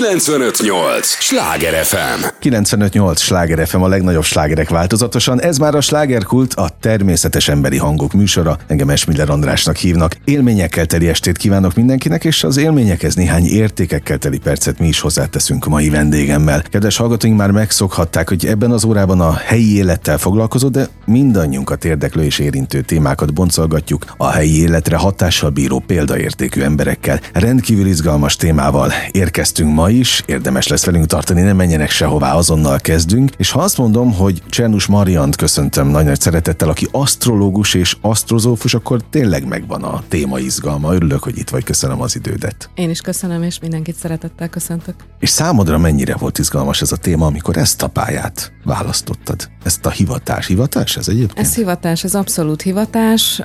95.8 Sláger FM. 95.8 Sláger FM, a legnagyobb slágerek változatosan. Ez már a Slágerkult, a természetes emberi hangok műsora. Engem Esmiller Andrásnak hívnak. Élményekkel teli estét kívánok mindenkinek, és az élményekhez néhány értékekkel teli percet mi is hozzáteszünk mai vendégemmel. Kedves hallgatóink már megszokhatták, hogy ebben az órában a helyi élettel foglalkozó, de mindannyiunkat érdeklő és érintő témákat boncolgatjuk a helyi életre hatással bíró példaértékű emberekkel. Rendkívül izgalmas témával érkeztünk ma is, érdemes lesz velünk tartani, nem menjenek sehová, azonnal kezdünk. És ha azt mondom, hogy Csernus Mariant köszöntöm nagy-nagy szeretettel, aki asztrológus és asztrozófus, akkor tényleg megvan a téma izgalma. Örülök, hogy itt vagy, köszönöm az idődet. Én is köszönöm, és mindenkit szeretettel köszöntök. És számodra mennyire volt izgalmas ez a téma, amikor ezt a pályát választottad? Ezt a hivatás. Hivatás ez egyébként? Ez hivatás, ez abszolút hivatás,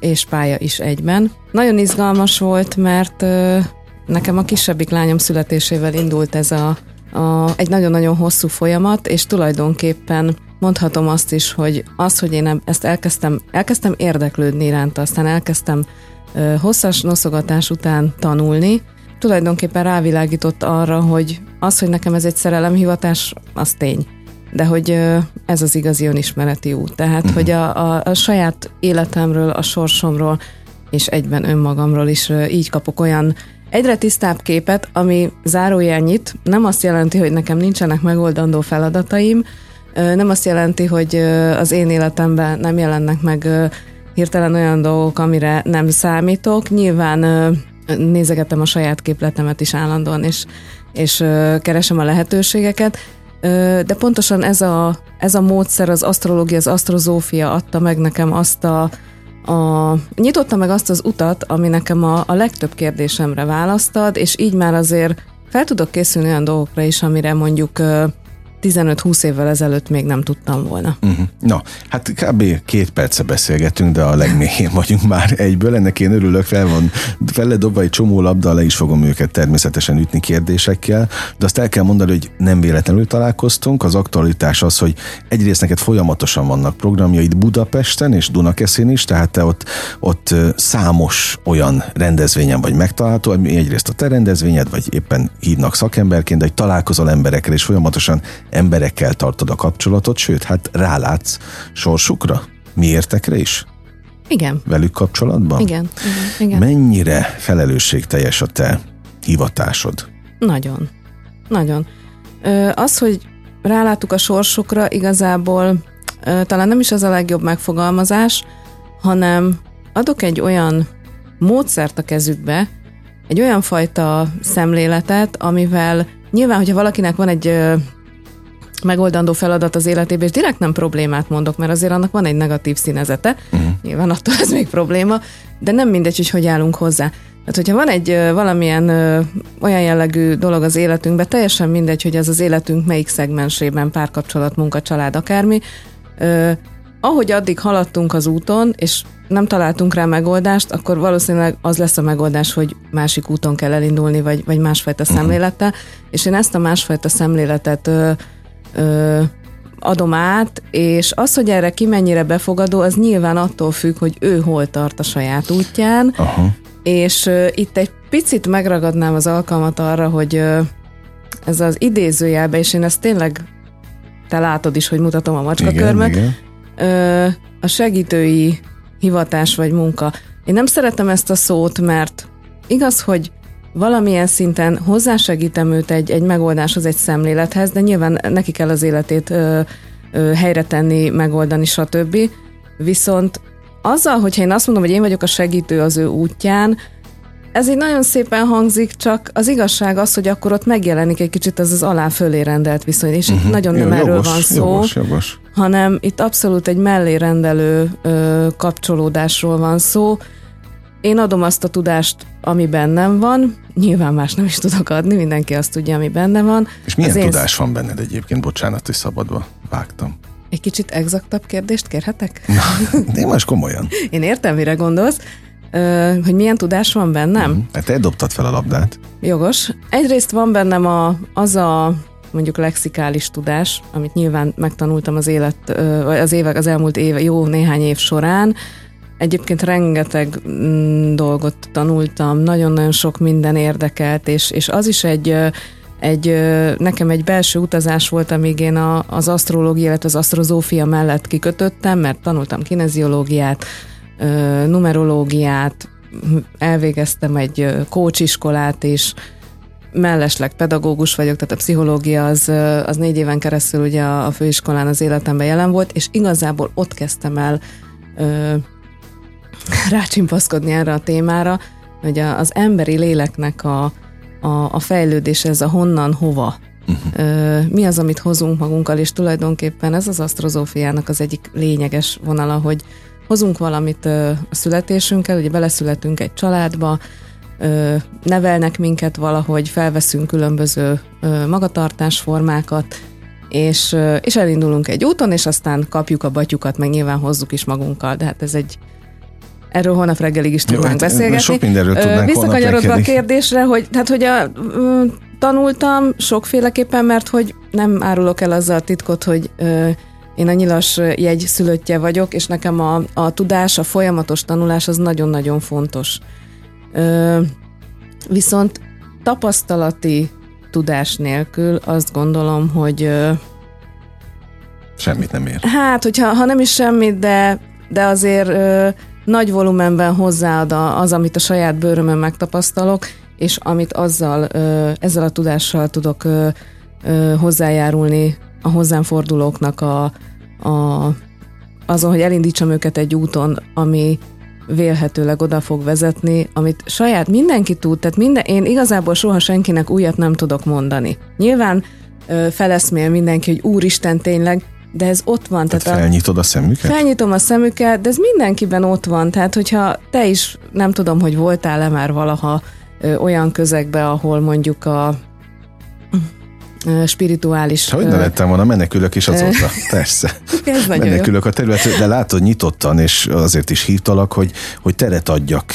és pálya is egyben. Nagyon izgalmas volt, mert nekem a kisebbik lányom születésével indult ez egy nagyon-nagyon hosszú folyamat, és tulajdonképpen mondhatom azt is, hogy az, hogy én ezt elkezdtem érdeklődni iránta, aztán elkezdtem hosszas noszogatás után tanulni, tulajdonképpen rávilágított arra, hogy az, hogy nekem ez egy szerelemhivatás, az tény. De hogy ez az igazi önismereti út. Tehát, hogy a saját életemről, a sorsomról, és egyben önmagamról is így kapok olyan egyre tisztább képet, ami zárójel nyit, nem azt jelenti, hogy nekem nincsenek megoldandó feladataim, nem azt jelenti, hogy az én életemben nem jelennek meg hirtelen olyan dolgok, amire nem számítok. Nyilván nézegetem a saját képletemet is állandóan, és keresem a lehetőségeket, de pontosan ez a módszer, az asztrológia, az asztrozófia adta meg nekem azt nyitotta meg azt az utat, ami nekem a legtöbb kérdésemre választ ad, és így már azért fel tudok készülni olyan dolgokra is, amire mondjuk 15-20 évvel ezelőtt még nem tudtam volna. Na, hát kb. 2 perce beszélgetünk, de a legmélyén vagyunk már egyből. Ennek én örülök, fel van dobva egy csomó labda, le is fogom őket természetesen ütni kérdésekkel, de azt el kell mondani, hogy nem véletlenül találkoztunk. Az aktualitás az, hogy egyrészt neked folyamatosan vannak programjaid Budapesten és Dunakeszin is, tehát te ott számos olyan rendezvényen vagy megtalálható, ami egyrészt a te rendezvényed, vagy éppen hívnak szakemberként, de hogy találkozol emberekkel, és folyamatosan emberekkel tartod a kapcsolatot, sőt, hát rálátsz sorsukra, mi értekre is? Igen. Velük kapcsolatban? Igen. Mennyire felelősségteljes a te hivatásod? Nagyon. Nagyon. Az, hogy ráláttuk a sorsukra, igazából talán nem is az a legjobb megfogalmazás, hanem adok egy olyan módszert a kezükbe, egy olyan fajta szemléletet, amivel nyilván, hogyha valakinek van egy megoldandó feladat az életében, és direkt nem problémát mondok, mert azért annak van egy negatív színezete, nyilván attól ez még probléma, de nem mindegy, hogy állunk hozzá. Tehát, hogyha van egy valamilyen olyan jellegű dolog az életünkben, teljesen mindegy, hogy az életünk melyik szegmensében, párkapcsolat, munka, család, akármi, ahogy addig haladtunk az úton, és nem találtunk rá megoldást, akkor valószínűleg az lesz a megoldás, hogy másik úton kell elindulni, vagy másfajta szemlélettel, és én ezt a másfajta szemléletet adom át, és az, hogy erre ki mennyire befogadó, az nyilván attól függ, hogy ő hol tart a saját útján. Aha. És itt egy picit megragadnám az alkalmat arra, hogy ez az idézőjelbe, és én ezt tényleg, te látod is, hogy mutatom a macskakörmet, a segítői hivatás vagy munka. Én nem szeretem ezt a szót, mert igaz, hogy valamilyen szinten hozzásegítem őt egy megoldáshoz, egy szemlélethez, de nyilván neki kell az életét helyre tenni, megoldani, stb. Viszont azzal, hogyha én azt mondom, hogy én vagyok a segítő az ő útján, ez így nagyon szépen hangzik, csak az igazság az, hogy akkor ott megjelenik egy kicsit az alá fölé rendelt viszony, és itt nagyon nem erről van szó, jogos. Hanem itt abszolút egy mellérendelő kapcsolódásról van szó. Én adom azt a tudást, ami bennem van, nyilván más nem is tudok adni, mindenki azt tudja, ami benne van. És milyen tudás van benned egyébként? Bocsánat, hogy szabadba vágtam. Egy kicsit exaktabb kérdést kérhetek? Na, én most komolyan. Én értem, mire gondolsz, hogy milyen tudás van bennem? Hát te dobtad fel a labdát. Jogos. Egyrészt van bennem az a mondjuk lexikális tudás, amit nyilván megtanultam az élet, vagy az elmúlt év, jó néhány év során, Egyébként rengeteg dolgot tanultam, nagyon-nagyon sok minden érdekelt, és az is nekem egy belső utazás volt, amíg én az asztrológia, illetve az asztrozófia mellett kikötöttem, mert tanultam kineziológiát, numerológiát, elvégeztem egy coachiskolát is, mellesleg pedagógus vagyok, tehát a pszichológia az 4 éven keresztül ugye a főiskolán az életemben jelen volt, és igazából ott kezdtem el rácsimpaszkodni erre a témára, hogy az emberi léleknek a fejlődés, ez a honnan hova. Mi az, amit hozunk magunkkal, és tulajdonképpen ez az asztrozófiának az egyik lényeges vonala, hogy hozunk valamit a születésünkkel, ugye beleszületünk egy családba, nevelnek minket valahogy, felveszünk különböző magatartásformákat, és elindulunk egy úton, és aztán kapjuk a batyukat, meg nyilván hozzuk is magunkkal, de hát erről holnap reggelig is tudnánk beszélgetni. Sok mindenről tudnánk. Visszakanyarodva a kérdésre, hogy tanultam sokféleképpen, mert hogy nem árulok el azzal a titkot, hogy én a nyilas jegy szülöttje vagyok, és nekem a tudás, a folyamatos tanulás az nagyon-nagyon fontos. Viszont tapasztalati tudás nélkül azt gondolom, hogy semmit nem ér. Hát, hogyha nem is semmit, de azért nagy volumenben hozzáad az, amit a saját bőrömön megtapasztalok, és amit ezzel a tudással tudok hozzájárulni a hozzám fordulóknak azon, hogy elindítsam őket egy úton, ami vélhetőleg oda fog vezetni, amit saját mindenki tud, tehát én igazából soha senkinek újat nem tudok mondani. Nyilván feleszmél mindenki, hogy úristen tényleg, de ez ott van. Tehát felnyitod a szemüket? Felnyitom a szemüket, de ez mindenkiben ott van, tehát hogyha te is, nem tudom, hogy voltál-e már valaha olyan közegben, ahol mondjuk a spirituális... Hogy ne lettem volna, menekülök is azóta, persze. Menekülök a területről, de látod, nyitottan, és azért is hívtalak, hogy teret adjak,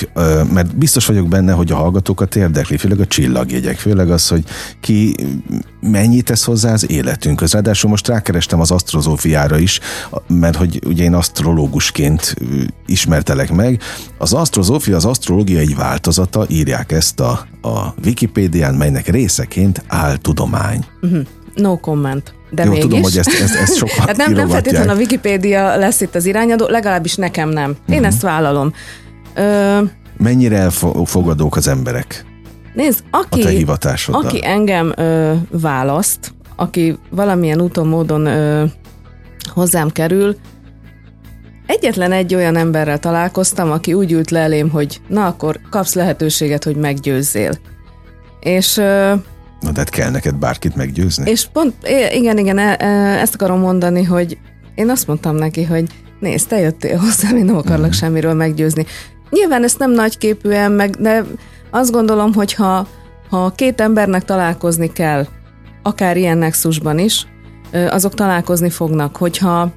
mert biztos vagyok benne, hogy a hallgatókat érdekli, főleg a csillagjegyek, főleg az, hogy ki mennyit tesz hozzá az életünkhöz. Ráadásul most rákerestem az asztrozófiára is, mert hogy ugye én asztrológusként ismertelek meg. Az asztrozófia, az asztrológia egy változata, írják ezt a Wikipédián, melynek részeként áll tudomány. No comment. De jó, mégis. Tudom, hogy ezt sokat hát nem feltétlenül a Wikipédia lesz itt az irányadó, legalábbis nekem nem. Én ezt vállalom. Mennyire elfogadók az emberek? Nézd, aki engem választ, aki valamilyen úton, módon hozzám kerül, egyetlen egy olyan emberrel találkoztam, aki úgy ült le elém, hogy na akkor kapsz lehetőséget, hogy meggyőzzél. És... na, de hát kell neked bárkit meggyőzni. És pont, igen, ezt akarom mondani, hogy én azt mondtam neki, hogy nézd, te jöttél hozzám, én nem akarlak semmiről meggyőzni. Nyilván ezt nem nagyképűen, de azt gondolom, hogy ha két embernek találkozni kell, akár ilyen nexusban is, azok találkozni fognak, hogyha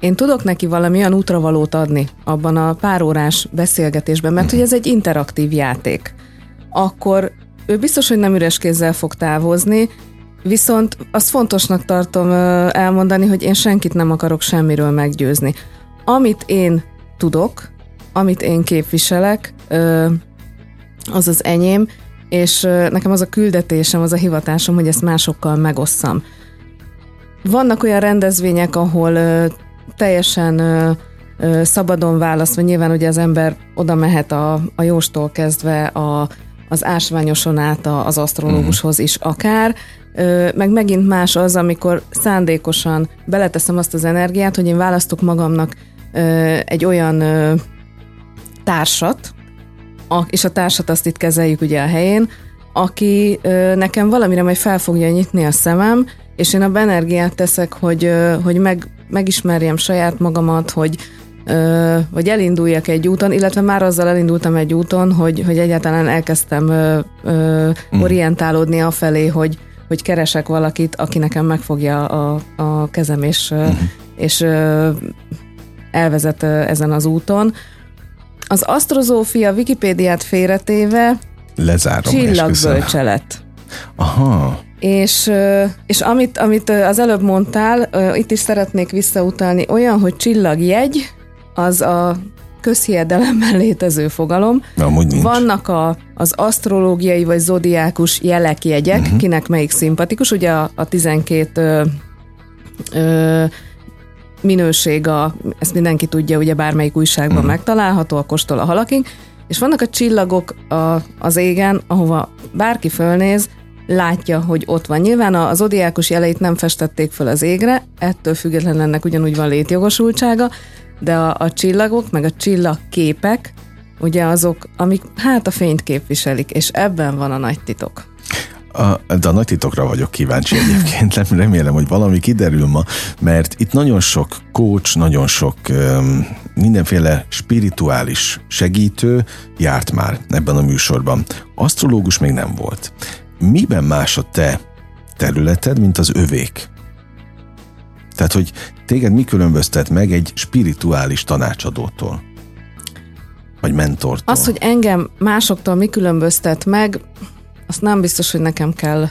én tudok neki valami olyan útravalót adni abban a párórás beszélgetésben, mert hogy ez egy interaktív játék, akkor ő biztos, hogy nem üres kézzel fog távozni, viszont azt fontosnak tartom elmondani, hogy én senkit nem akarok semmiről meggyőzni. Amit én tudok, amit én képviselek, az az enyém, és nekem az a küldetésem, az a hivatásom, hogy ezt másokkal megosszam. Vannak olyan rendezvények, ahol teljesen szabadon választva, nyilván ugye az ember oda mehet a jóstól kezdve az ásványoson át az asztrológushoz is akár, meg megint más az, amikor szándékosan beleteszem azt az energiát, hogy én választok magamnak egy olyan társat, és a társat azt itt kezeljük ugye a helyén, aki nekem valamire majd fel fogja nyitni a szemem, és én abban energiát teszek, hogy megismerjem saját magamat, hogy elinduljak egy úton, illetve már azzal elindultam egy úton, hogy egyáltalán elkezdtem orientálódni afelé, hogy keresek valakit, aki nekem megfogja a kezem, és elvezet ezen az úton. Az asztrozófia Wikipédiát félretéve csillagbölcselet. Aha. És amit az előbb mondtál, itt is szeretnék visszautalni, olyan, hogy csillagjegy, az a közhiedelemben létező fogalom. Vannak az asztrológiai vagy zodiákus jelekjegyek, uh-huh. kinek melyik szimpatikus, ugye a 12 minőség, ezt mindenki tudja, ugye bármelyik újságban uh-huh. megtalálható, a kostól a halakig, és vannak a csillagok az égen, ahova bárki fölnéz, látja, hogy ott van. Nyilván a zodiákus jeleit nem festették föl az égre, ettől függetlenül ennek ugyanúgy van létjogosultsága, de a csillagok, meg a csillagképek, ugye azok, amik hát a fényt képviselik, és ebben van a nagy titok. De a nagy titokra vagyok kíváncsi egyébként, remélem, hogy valami kiderül ma, mert itt nagyon sok coach, nagyon sok mindenféle spirituális segítő járt már ebben a műsorban. Asztrológus még nem volt. Miben más a te területed, mint az övék? Tehát, hogy téged mi különböztet meg egy spirituális tanácsadótól? Vagy mentortól? Az, hogy engem másoktól mi különböztet meg, azt nem biztos, hogy nekem kell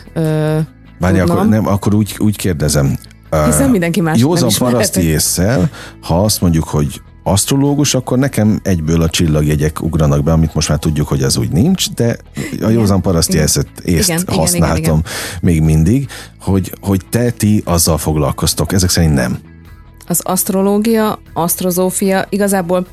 tudnom. Akkor úgy kérdezem. Hiszen mindenki más. Józan paraszti ésszel, ha azt mondjuk, hogy asztrológus, akkor nekem egyből a csillagjegyek ugranak be, amit most már tudjuk, hogy ez úgy nincs, de a józan paraszti észt használtam még mindig, hogy ti azzal foglalkoztok. Ezek szerint nem. Az asztrológia, asztrozófia, igazából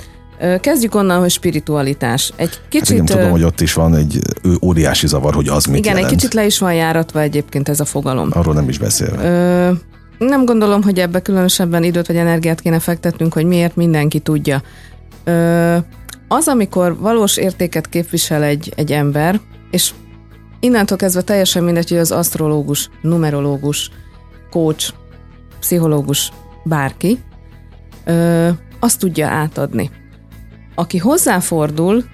kezdjük onnan, hogy spiritualitás. Egy kicsit... Hát igen, tudom, hogy ott is van egy óriási zavar, hogy az mit jelent. Egy kicsit le is van járatva egyébként ez a fogalom. Arról nem is beszélve. Nem gondolom, hogy ebbe különösebben időt vagy energiát kéne fektetnünk, hogy miért mindenki tudja. Az, amikor valós értéket képvisel egy ember, és innentől kezdve teljesen mindegy, hogy az asztrológus, numerológus, coach, pszichológus, bárki, azt tudja átadni. Aki hozzáfordul,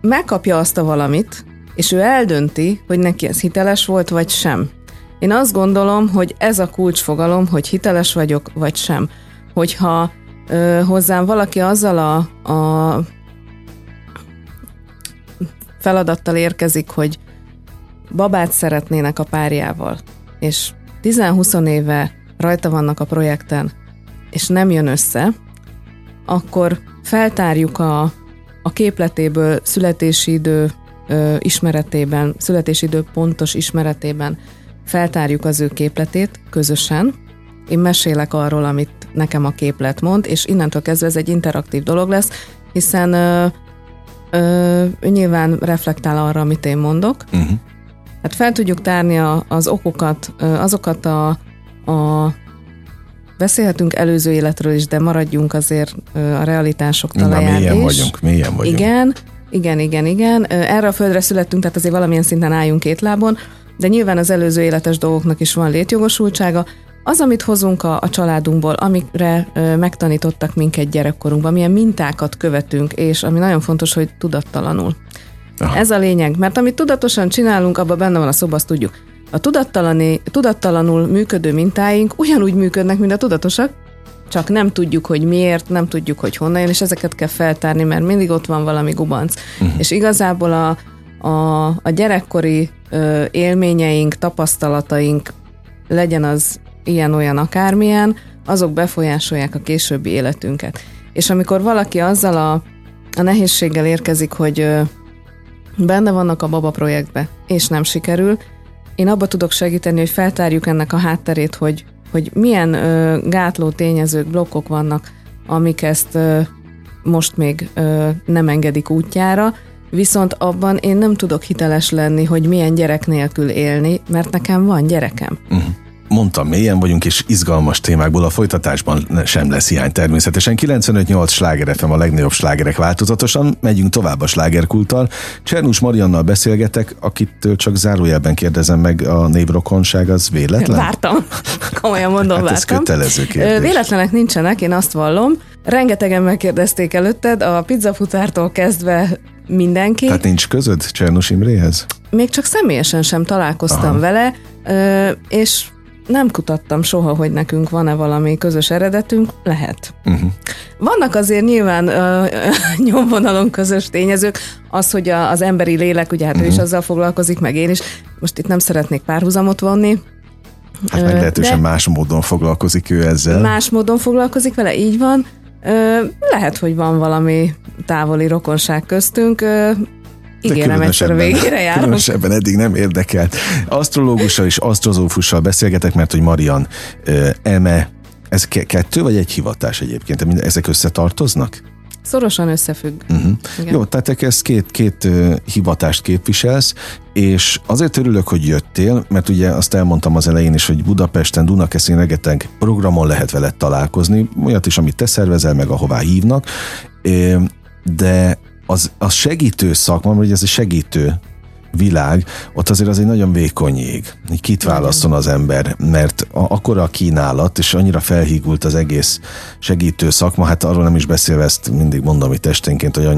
megkapja azt a valamit, és ő eldönti, hogy neki ez hiteles volt, vagy sem. Én azt gondolom, hogy ez a kulcsfogalom, hogy hiteles vagyok, vagy sem. Hogyha hozzám valaki azzal a feladattal érkezik, hogy babát szeretnének a párjával, és 10-20 éve rajta vannak a projekten, és nem jön össze, akkor feltárjuk a képletéből, születési idő ismeretében, születési idő pontos ismeretében, feltárjuk az ő képletét közösen, én mesélek arról, amit nekem a képlet mond, és innentől kezdve ez egy interaktív dolog lesz, hiszen ő nyilván reflektál arra, amit én mondok. Uh-huh. Hát fel tudjuk tárni az okokat, azokat beszélhetünk előző életről is, de maradjunk azért a realitások talaján is. Mélyen vagyunk. Igen. Erre a földre születtünk, tehát azért valamilyen szinten álljunk két lábon, de nyilván az előző életes dolgoknak is van létjogosultsága. Az, amit hozunk a családunkból, amikre megtanítottak minket gyerekkorunkban, milyen mintákat követünk, és ami nagyon fontos, hogy tudattalanul. Aha. Ez a lényeg, mert amit tudatosan csinálunk, abban benne van a szoba, azt tudjuk. A tudattalanul működő mintáink ugyanúgy működnek, mint a tudatosak, csak nem tudjuk, hogy miért, nem tudjuk, hogy honnan jön, és ezeket kell feltárni, mert mindig ott van valami gubanc. Uh-huh. És igazából a gyerekkori élményeink, tapasztalataink, legyen az ilyen-olyan akármilyen, azok befolyásolják a későbbi életünket. És amikor valaki azzal a nehézséggel érkezik, hogy benne vannak a baba projektbe, és nem sikerül, én abba tudok segíteni, hogy feltárjuk ennek a hátterét, hogy milyen gátló tényezők, blokkok vannak, amik ezt most még nem engedik útjára, viszont abban én nem tudok hiteles lenni, hogy milyen gyerek nélkül élni, mert nekem van gyerekem. Uh-huh. Mondtam, mélyen vagyunk, és izgalmas témákból a folytatásban sem lesz hiány természetesen. 95.8 Sláger FM, a legnagyobb slágerek változatosan. Megyünk tovább a slágerkulttal. Csernus Mariannal beszélgetek, akitől csak zárójelben kérdezem meg, a névrokonság az véletlen? Vártam. Komolyan mondom, hát vártam. Ez kötelező kérdés. Véletlenek nincsenek, én azt vallom. Rengetegen megkérdezték előtted, a pizzafutártól kezdve mindenki. Tehát nincs közöd Csernus Imréhez? Még csak személyesen sem találkoztam vele, és nem kutattam soha, hogy nekünk van-e valami közös eredetünk, lehet. Uh-huh. Vannak azért nyilván nyomvonalon közös tényezők, az, hogy az emberi lélek, ugye hát uh-huh. ő is azzal foglalkozik, meg én is. Most itt nem szeretnék párhuzamot vonni. Hát meglehetősen más módon foglalkozik ő ezzel. Más módon foglalkozik vele, így van. Lehet, hogy van valami távoli rokonság köztünk. Ígérem, egyszer a végére járunk. Különösebben eddig nem érdekelt. Asztrológussal és asztrozófussal beszélgetek, mert hogy Marian, Eme, ez kettő vagy egy hivatás egyébként? Ezek összetartoznak? Szorosan összefügg. Uh-huh. Jó, tehát te ezt két hivatást képviselsz, és azért örülök, hogy jöttél, mert ugye azt elmondtam az elején is, hogy Budapesten, Dunakeszin rengeteg programon lehet veled találkozni, olyat is, amit te szervezel, meg ahová hívnak, de az segítő szakma, vagy ez egy segítő világ, ott azért az egy nagyon vékony jég. Kit válaszol az ember, mert akkora a kínálat, és annyira felhígult az egész segítő szakma, hát arról nem is beszélve, ezt mindig mondom itt esténként, hogy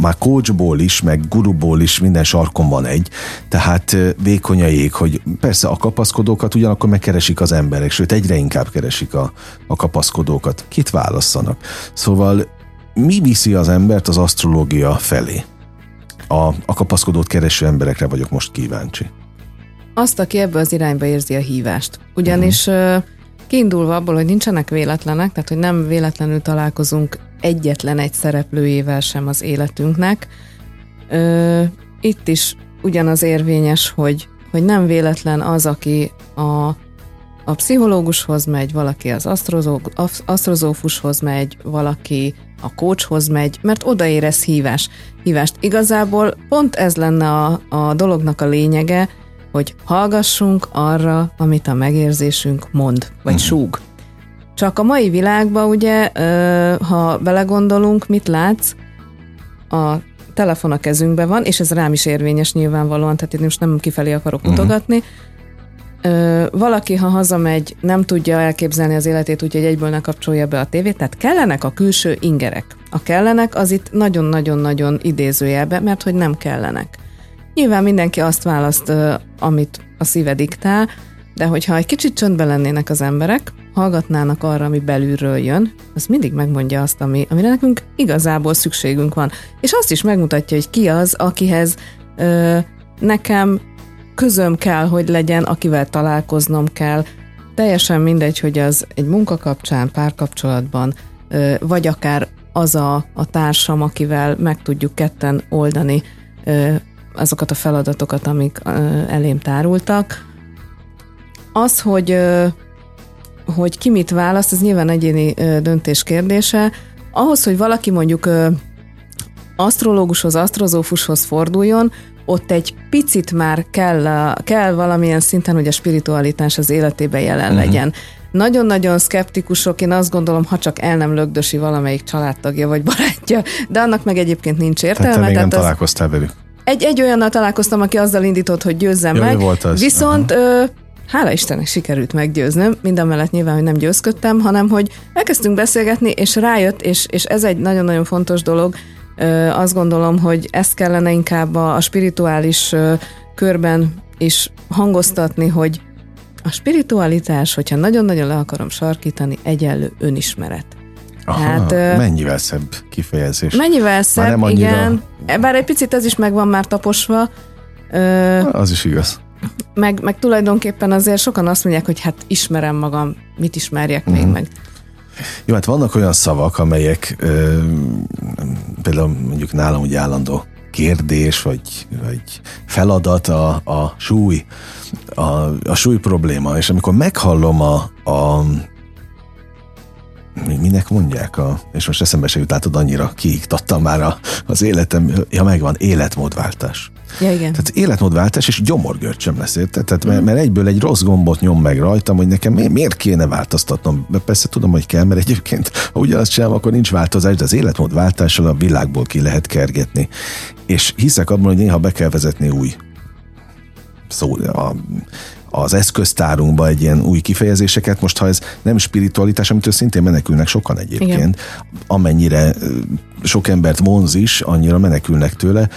már coachból is, meg guruból is minden sarkon van egy, tehát vékony a jég, hogy persze a kapaszkodókat ugyanakkor megkeresik az emberek, sőt egyre inkább keresik a kapaszkodókat. Kit válasszanak? Szóval mi viszi az embert az asztrológia felé? A kapaszkodót kereső emberekre vagyok most kíváncsi. Azt, aki ebbe az irányba érzi a hívást. Ugyanis kiindulva abból, hogy nincsenek véletlenek, tehát hogy nem véletlenül találkozunk egyetlen egy szereplőjével sem az életünknek. Itt is ugyanaz érvényes, hogy nem véletlen az, aki a pszichológushoz megy, valaki az asztrozófushoz megy, valaki a coachhoz megy, mert oda érez hívást. Igazából pont ez lenne a dolognak a lényege, hogy hallgassunk arra, amit a megérzésünk mond, vagy súg. Csak a mai világban ugye, ha belegondolunk, mit látsz, a telefon a kezünkben van, és ez rám is érvényes nyilvánvalóan, tehát én most nem kifelé akarok mutogatni. Valaki, ha hazamegy, nem tudja elképzelni az életét, úgyhogy egyből ne kapcsolja be a tévét, tehát kellenek a külső ingerek. A kellenek az itt nagyon-nagyon-nagyon idézőjelbe, mert hogy nem kellenek. Nyilván mindenki azt választ, amit a szíve diktál, de hogyha egy kicsit csöndben lennének az emberek, hallgatnának arra, ami belülről jön, az mindig megmondja azt, amire nekünk igazából szükségünk van. És azt is megmutatja, hogy ki az, akihez nekem közöm kell, hogy legyen, akivel találkoznom kell. Teljesen mindegy, hogy az egy munka kapcsán, párkapcsolatban, vagy akár az a társam, akivel meg tudjuk ketten oldani azokat a feladatokat, amik elém tárultak. Az, hogy ki mit választ, ez nyilván egyéni döntés kérdése. Ahhoz, hogy valaki mondjuk asztrológushoz, asztrozófushoz forduljon, ott egy picit már kell valamilyen szinten, hogy a spiritualitás az életében jelen legyen. Nagyon-nagyon szkeptikusok, én azt gondolom, ha csak el nem lögdösi valamelyik családtagja vagy barátja, de annak meg egyébként nincs értelme. Tehát te még nem találkoztál velük. Egy olyannal találkoztam, aki azzal indított, hogy győzzem meg, viszont hála Istennek sikerült meggyőznöm, mindamellett nyilván, hogy nem győzködtem, hanem hogy elkezdtünk beszélgetni, és rájött, és ez egy nagyon-nagyon fontos dolog. Azt gondolom, hogy ezt kellene inkább a spirituális körben is hangoztatni, hogy a spiritualitás, hogyha nagyon-nagyon le akarom sarkítani, egyenlő önismeret. Aha, hát, mennyivel szebb kifejezés. Mennyivel szebb, annyira... igen. Bár egy picit ez is meg van már taposva. Az is igaz. Meg tulajdonképpen azért sokan azt mondják, hogy hát ismerem magam, mit ismerjek még meg. Jó, hát vannak olyan szavak, amelyek például mondjuk nálam ugye állandó kérdés, vagy feladat a súly, a súly probléma, és amikor meghallom a minek mondják, és most eszembe se jut, látod, annyira kiiktattam már az életem, ja megvan, életmódváltás. Ja, igen. Tehát életmódváltás, és gyomorgörcsöm lesz, érte? Tehát, mert egyből egy rossz gombot nyom meg rajtam, hogy nekem miért kéne változtatnom? Persze tudom, hogy kell, mert egyébként, ha ugyanazt csinálom, akkor nincs változás, de az életmódváltással a világból ki lehet kergetni. És hiszek abban, hogy néha be kell vezetni új az eszköztárunkba egy ilyen új kifejezéseket, most ha ez nem spiritualitás, amitől szintén menekülnek sokan egyébként, igen. Amennyire sok embert vonz is, annyira menekülnek tőle,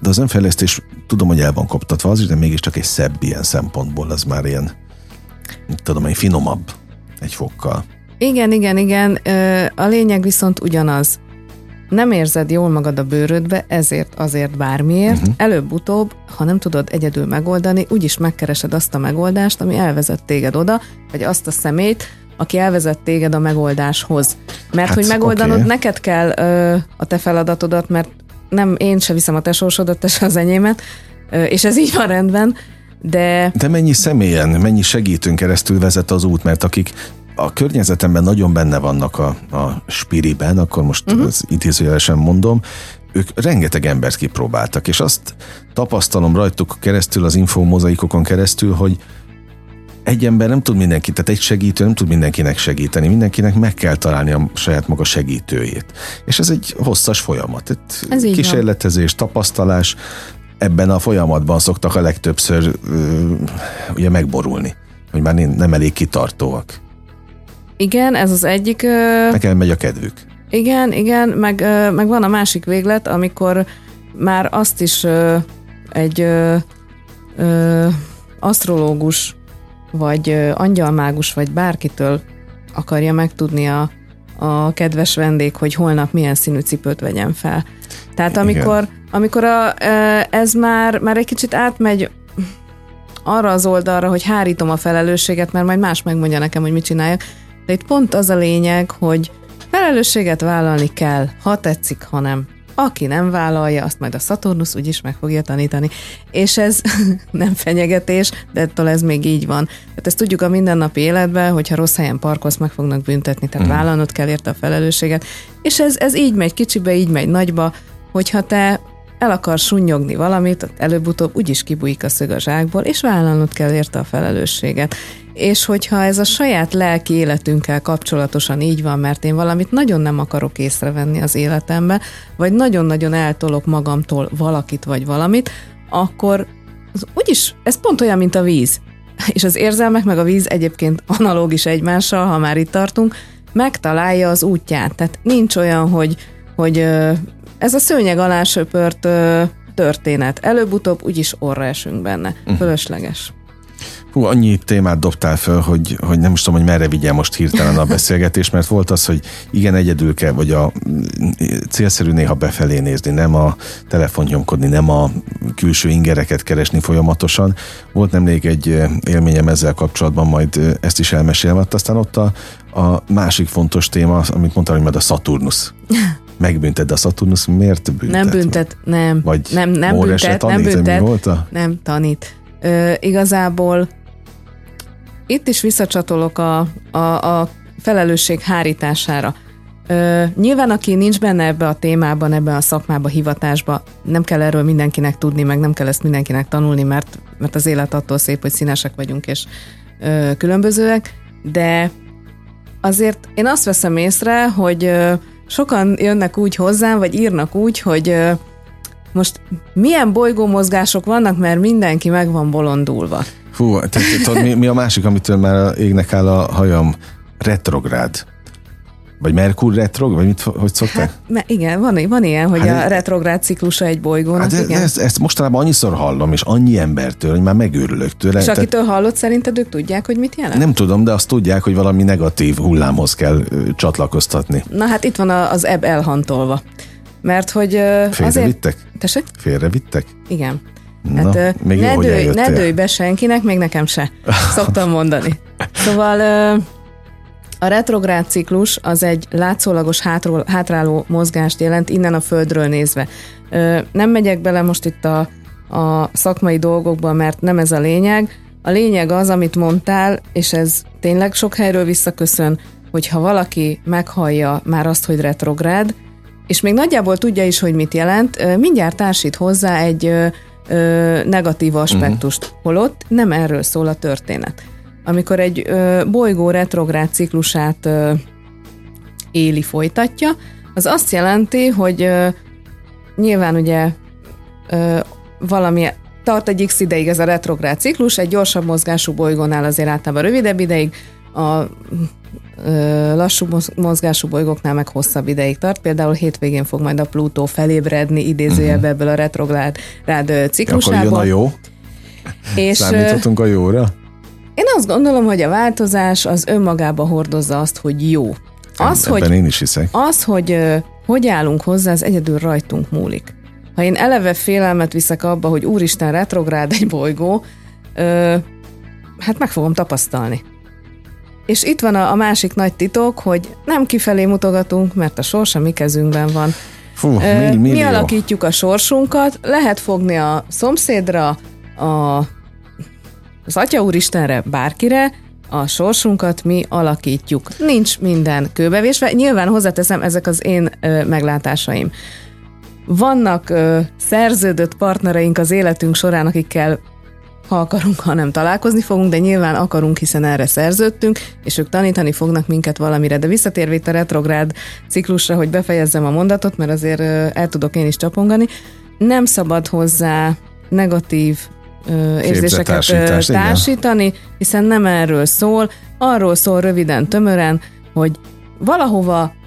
de az önfejlesztés, tudom, hogy el van koptatva az is, de mégiscsak egy szebb ilyen szempontból, az már ilyen, tudom, egy finomabb egy fokkal. Igen. A lényeg viszont ugyanaz. Nem érzed jól magad a bőrödbe, ezért, azért, bármiért. Előbb-utóbb, ha nem tudod egyedül megoldani, úgyis megkeresed azt a megoldást, ami elvezet téged oda, vagy azt a szemét, aki elvezet téged a megoldáshoz. Mert hát, hogy megoldanod, neked kell a te feladatodat, mert nem én se viszem a te sorsodat, te se az enyémet, és ez így van rendben, de... De mennyi személyen, mennyi segítőn keresztül vezet az út, mert akik a környezetemben nagyon benne vannak a spiriben, akkor most az idézőjelesen mondom, ők rengeteg embert kipróbáltak, és azt tapasztalom rajtuk keresztül, az infomozaikokon keresztül, hogy egy ember nem tud mindenki, tehát egy segítő nem tud mindenkinek segíteni, mindenkinek meg kell találni a saját maga segítőjét. És ez egy hosszas folyamat. Ez kísérletezés, tapasztalás, ebben a folyamatban szoktak a legtöbbször ugye megborulni, hogy már nem elég kitartóak. Igen, ez az egyik... Nekem megy a kedvük. Igen, meg van a másik véglet, amikor már azt is egy asztrológus, vagy angyalmágus, vagy bárkitől akarja megtudni a kedves vendég, hogy holnap milyen színű cipőt vegyen fel. Tehát amikor ez már egy kicsit átmegy arra az oldalra, hogy hárítom a felelősséget, mert majd más megmondja nekem, hogy mit csináljak. De itt pont az a lényeg, hogy felelősséget vállalni kell, ha tetszik, ha nem. Aki nem vállalja, azt majd a Szaturnusz úgyis meg fogja tanítani. És ez nem fenyegetés, de ettől ez még így van. Tehát ezt tudjuk a mindennapi életben, hogyha rossz helyen parkolsz, meg fognak büntetni, tehát vállalnod kell érte a felelősséget. És ez így megy kicsibe, így megy nagyba, hogyha te el akarsz sunnyogni valamit, előbb-utóbb úgyis kibújik a szög a zsákból, és vállalnod kell érte a felelősséget. És hogyha ez a saját lelki életünkkel kapcsolatosan így van, mert én valamit nagyon nem akarok észrevenni az életembe, vagy nagyon-nagyon eltolok magamtól valakit vagy valamit, akkor úgyis ez pont olyan, mint a víz. És az érzelmek meg a víz egyébként analóg is egymással, ha már itt tartunk, megtalálja az útját. Tehát nincs olyan, hogy ez a szőnyeg alá söpört történet. Előbb-utóbb úgyis orra esünk benne. Fölösleges. Hú, annyi témát dobtál föl, hogy nem is tudom, hogy merre vigyel most hirtelen a beszélgetés, mert volt az, hogy igen, egyedül kell, vagy a célszerű néha befelé nézni, nem a telefont nyomkodni, nem a külső ingereket keresni folyamatosan. Volt nemrég egy élményem ezzel kapcsolatban, majd ezt is elmesélem, aztán ott a másik fontos téma, amit mondtam, hogy majd a Szaturnusz. Megbüntet, de a Szaturnusz miért büntet? Nem büntet, nem. Vagy nem büntet, tanít, nem büntet, volt nem tanít. Igazából itt is visszacsatolok a felelősség hárítására. Nyilván, aki nincs benne ebbe a témában, ebbe a szakmába, hivatásba, nem kell erről mindenkinek tudni, meg nem kell ezt mindenkinek tanulni, mert az élet attól szép, hogy színesek vagyunk és különbözőek, de azért én azt veszem észre, hogy sokan jönnek úgy hozzám, vagy írnak úgy, hogy most milyen bolygómozgások vannak, mert mindenki meg van bolondulva. Hú, mi a másik, amitől már égnek áll a hajam? Retrográd. Vagy Merkúr retrog, vagy mit, hogy szokták? Hát, igen, van ilyen, hogy a retrográd ciklusa egy bolygónak. Hát, igen. Ezt mostanában annyiszor hallom, és annyi embertől, hogy már megőrülök tőle. És akitől hallott, szerinted ők tudják, hogy mit jelent? Nem tudom, de azt tudják, hogy valami negatív hullámhoz kell csatlakoztatni. Na hát itt van az ebb elhantolva. Mert hogy azért... Félrevittek? Igen. Na, hát, ne dőj be senkinek, még nekem se. Szoktam mondani. Szóval a retrográd ciklus az egy látszólagos hátráló mozgást jelent innen a Földről nézve. Nem megyek bele most itt a szakmai dolgokba, mert nem ez a lényeg. A lényeg az, amit mondtál, és ez tényleg sok helyről visszaköszön, hogyha valaki meghallja már azt, hogy retrográd, és még nagyjából tudja is, hogy mit jelent, mindjárt társít hozzá egy negatív aspektust. Holott nem erről szól a történet. Amikor egy bolygó retrográd ciklusát éli, folytatja, az azt jelenti, hogy nyilván ugye valami tart egy x ideig ez a retrográd ciklus, egy gyorsabb mozgású bolygónál azért általában rövidebb ideig, a lassú mozgású bolygóknál meg hosszabb ideig tart. Például hétvégén fog majd a Plútó felébredni, idézőjelbe ebből a retrográd ciklusából. Akkor jön a jó. És számíthatunk a jóra? Én azt gondolom, hogy a változás az önmagába hordozza azt, hogy jó. Ebben én is hiszek. Az, hogy állunk hozzá, az egyedül rajtunk múlik. Ha én eleve félelmet viszek abba, hogy úristen, retrográd egy bolygó, hát meg fogom tapasztalni. És itt van a másik nagy titok, hogy nem kifelé mutogatunk, mert a sors a mi kezünkben van. Fú, mi alakítjuk a sorsunkat, lehet fogni a szomszédra, az Atya Úristenre, bárkire, a sorsunkat mi alakítjuk. Nincs minden kőbevésve, nyilván hozzáteszem, ezek az én meglátásaim. Vannak szerződött partnereink az életünk során, akikkel ha akarunk, ha nem találkozni fogunk, de nyilván akarunk, hiszen erre szerződtünk, és ők tanítani fognak minket valamire. De visszatérve itt a retrográd ciklusra, hogy befejezzem a mondatot, mert azért el tudok én is csapongani, nem szabad hozzá negatív érzéseket társítani, igen. Hiszen nem erről szól, arról szól röviden, tömören, hogy valahova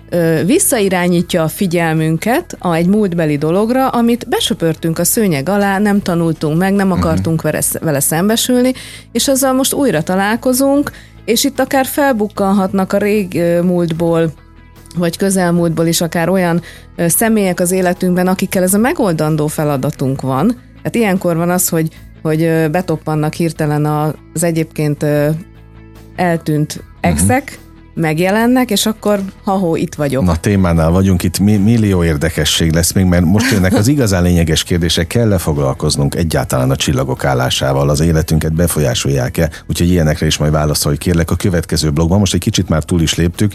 visszairányítja a figyelmünket egy múltbeli dologra, amit besöpörtünk a szőnyeg alá, nem tanultunk meg, nem akartunk vele szembesülni, és azzal most újra találkozunk, és itt akár felbukkanhatnak a régmúltból, vagy közelmúltból is akár olyan személyek az életünkben, akikkel ez a megoldandó feladatunk van. Hát ilyenkor van az, hogy betoppannak hirtelen az egyébként eltűnt exek, megjelennek, és akkor ha-hó, itt vagyok. Na, témánál vagyunk, itt millió érdekesség lesz még, mert most jönnek az igazán lényeges kérdések, kell-e foglalkoznunk egyáltalán a csillagok állásával, az életünket befolyásolják-e, úgyhogy ilyenekre is majd válaszolj, kérlek, a következő blogban. Most egy kicsit már túl is léptük,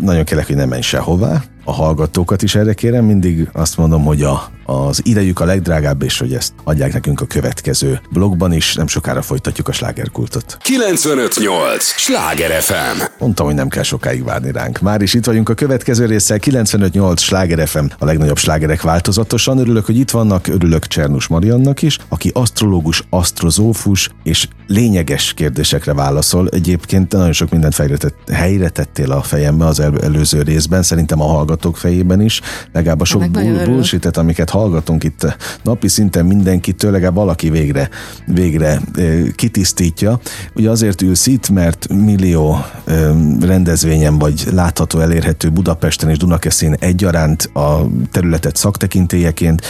nagyon kérlek, hogy ne menj sehová, a hallgatókat is erre kérem, mindig azt mondom, hogy az idejük a legdrágább, és hogy ezt adják nekünk a következő blogban is, nem sokára folytatjuk a slágerkultot. 95.8 Sláger FM. Mondtam, hogy nem kell sokáig várni ránk. Már is itt vagyunk a következő résszel, 95.8 Sláger FM, a legnagyobb slágerek változatosan. Örülök, hogy itt vannak, örülök Csernus Mariannak is, aki asztrológus, asztrozófus, és lényeges kérdésekre válaszol. Egyébként nagyon sok mindent helyre tettél a fejembe az előző részben, szerintem a hallgatók fejében is, legalább a sok bullshit, amiket hallgatunk itt napi szinten mindenkitől, legalább valaki végre kitisztítja. Ugye azért ülsz itt, mert millió rendezvényen vagy látható, elérhető Budapesten és Dunakeszin egyaránt a területet szaktekintélyeként,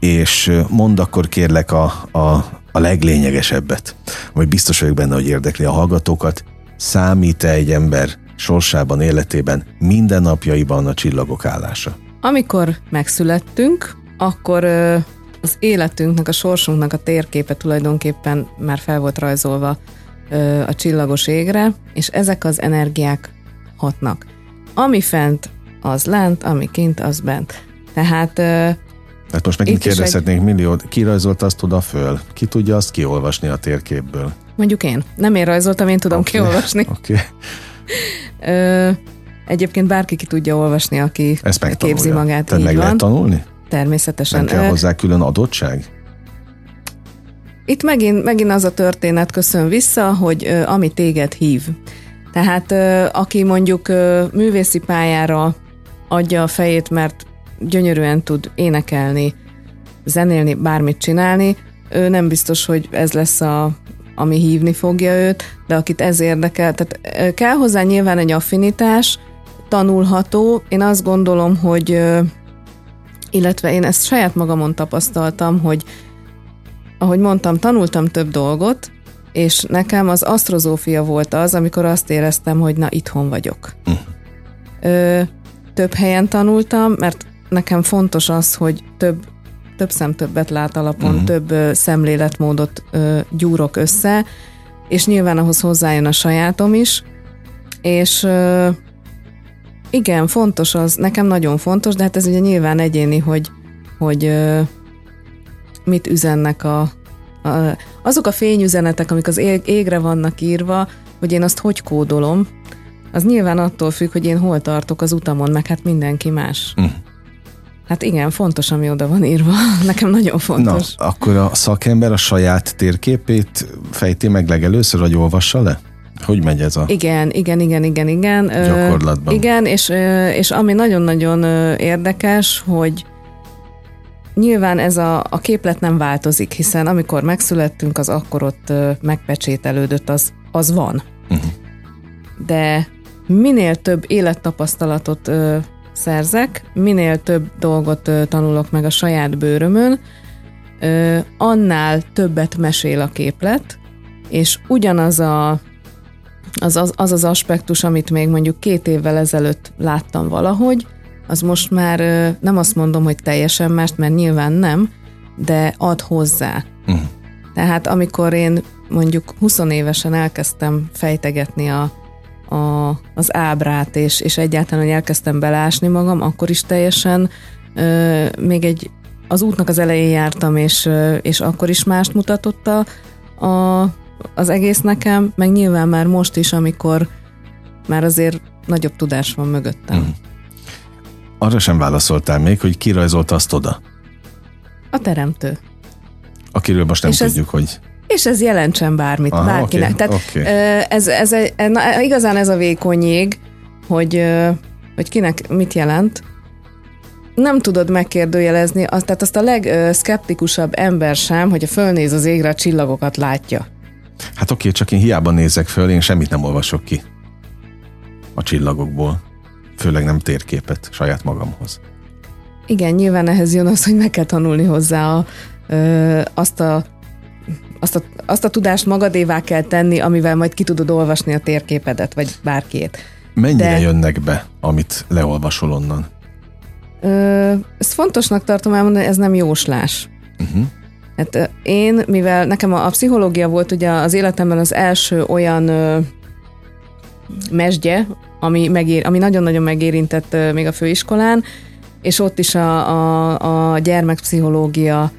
és mondd akkor kérlek a leglényegesebbet, vagy biztos vagyok benne, hogy érdekli a hallgatókat. Számít-e egy ember sorsában, életében, mindennapjaiban a csillagok állása? Amikor megszülettünk, akkor az életünknek, a sorsunknak a térképe tulajdonképpen már fel volt rajzolva a csillagos égre, és ezek az energiák hatnak. Ami fent, az lent, ami kint, az bent. Tehát hát most megint kérdezhetnék milliót, ki rajzolta azt oda föl? Ki tudja azt kiolvasni a térképből? Mondjuk én. Nem én rajzoltam, én tudom kiolvasni. Oké. Egyébként bárki ki tudja olvasni, aki képzi magát. Tehát meg lehet tanulni? Természetesen. Nem kell hozzá külön adottság? Itt megint az a történet köszön vissza, hogy ami téged hív. Tehát aki mondjuk művészi pályára adja a fejét, mert gyönyörűen tud énekelni, zenélni, bármit csinálni, ő nem biztos, hogy ez lesz ami hívni fogja őt, de akit ez érdekel, tehát kell hozzá nyilván egy affinitás, tanulható. Én azt gondolom, hogy, illetve én ezt saját magamon tapasztaltam, hogy ahogy mondtam, tanultam több dolgot, és nekem az asztrozófia volt az, amikor azt éreztem, hogy na, itthon vagyok. Több helyen tanultam, mert nekem fontos az, hogy több szem többet lát alapon, több szemléletmódot gyúrok össze, és nyilván ahhoz hozzájön a sajátom is, és igen, fontos az, nekem nagyon fontos, de hát ez ugye nyilván egyéni, hogy mit üzennek azok a fényüzenetek, amik az égre vannak írva, hogy én azt hogy kódolom, az nyilván attól függ, hogy én hol tartok az utamon, meg hát mindenki más. Hát igen, fontos, ami oda van írva. Nekem nagyon fontos. Na, akkor a szakember a saját térképét fejti meg legelőször, hogy olvassa le? Hogy megy ez a... Igen. Gyakorlatban. Igen, és ami nagyon-nagyon érdekes, hogy nyilván ez a képlet nem változik, hiszen amikor megszülettünk, az akkor ott megpecsételődött, az van. De minél több élettapasztalatot szerzek, minél több dolgot tanulok meg a saját bőrömön, annál többet mesél a képlet, és ugyanaz a Az aspektus, amit még mondjuk 2 évvel ezelőtt láttam valahogy, az most már nem azt mondom, hogy teljesen mást, mert nyilván nem, de ad hozzá. Uh-huh. Tehát amikor én mondjuk 20 évesen elkezdtem fejtegetni az ábrát, és egyáltalán, hogy elkezdtem belásni magam, akkor is teljesen az útnak az elején jártam, és akkor is mást mutatott az egész nekem, meg nyilván már most is, amikor már azért nagyobb tudás van mögöttem. Uh-huh. Arra sem válaszoltál még, hogy ki rajzolta azt oda? A teremtő. Akiről most nem tudjuk, hogy... És ez jelentsen bármit, aha, bárkinek. Okay, tehát okay. Igazán ez a vékony jég, hogy kinek mit jelent. Nem tudod megkérdőjelezni, tehát azt a legszkeptikusabb ember sem, hogyha fölnéz az égre, a csillagokat látja. Hát oké, csak én hiába nézek föl, én semmit nem olvasok ki a csillagokból. Főleg nem térképet saját magamhoz. Igen, nyilván ehhez jön az, hogy meg kell tanulni hozzá azt a tudást magadévá kell tenni, amivel majd ki tudod olvasni a térképedet, vagy bárkiét. Mennyire jönnek be, amit leolvasol onnan? Ezt fontosnak tartom elmondani, ez nem jóslás. Uh-huh. Hát én, mivel nekem a pszichológia volt ugye az életemben az első olyan mesdje, ami nagyon-nagyon megérintett még a főiskolán, és ott is a gyermekpszichológia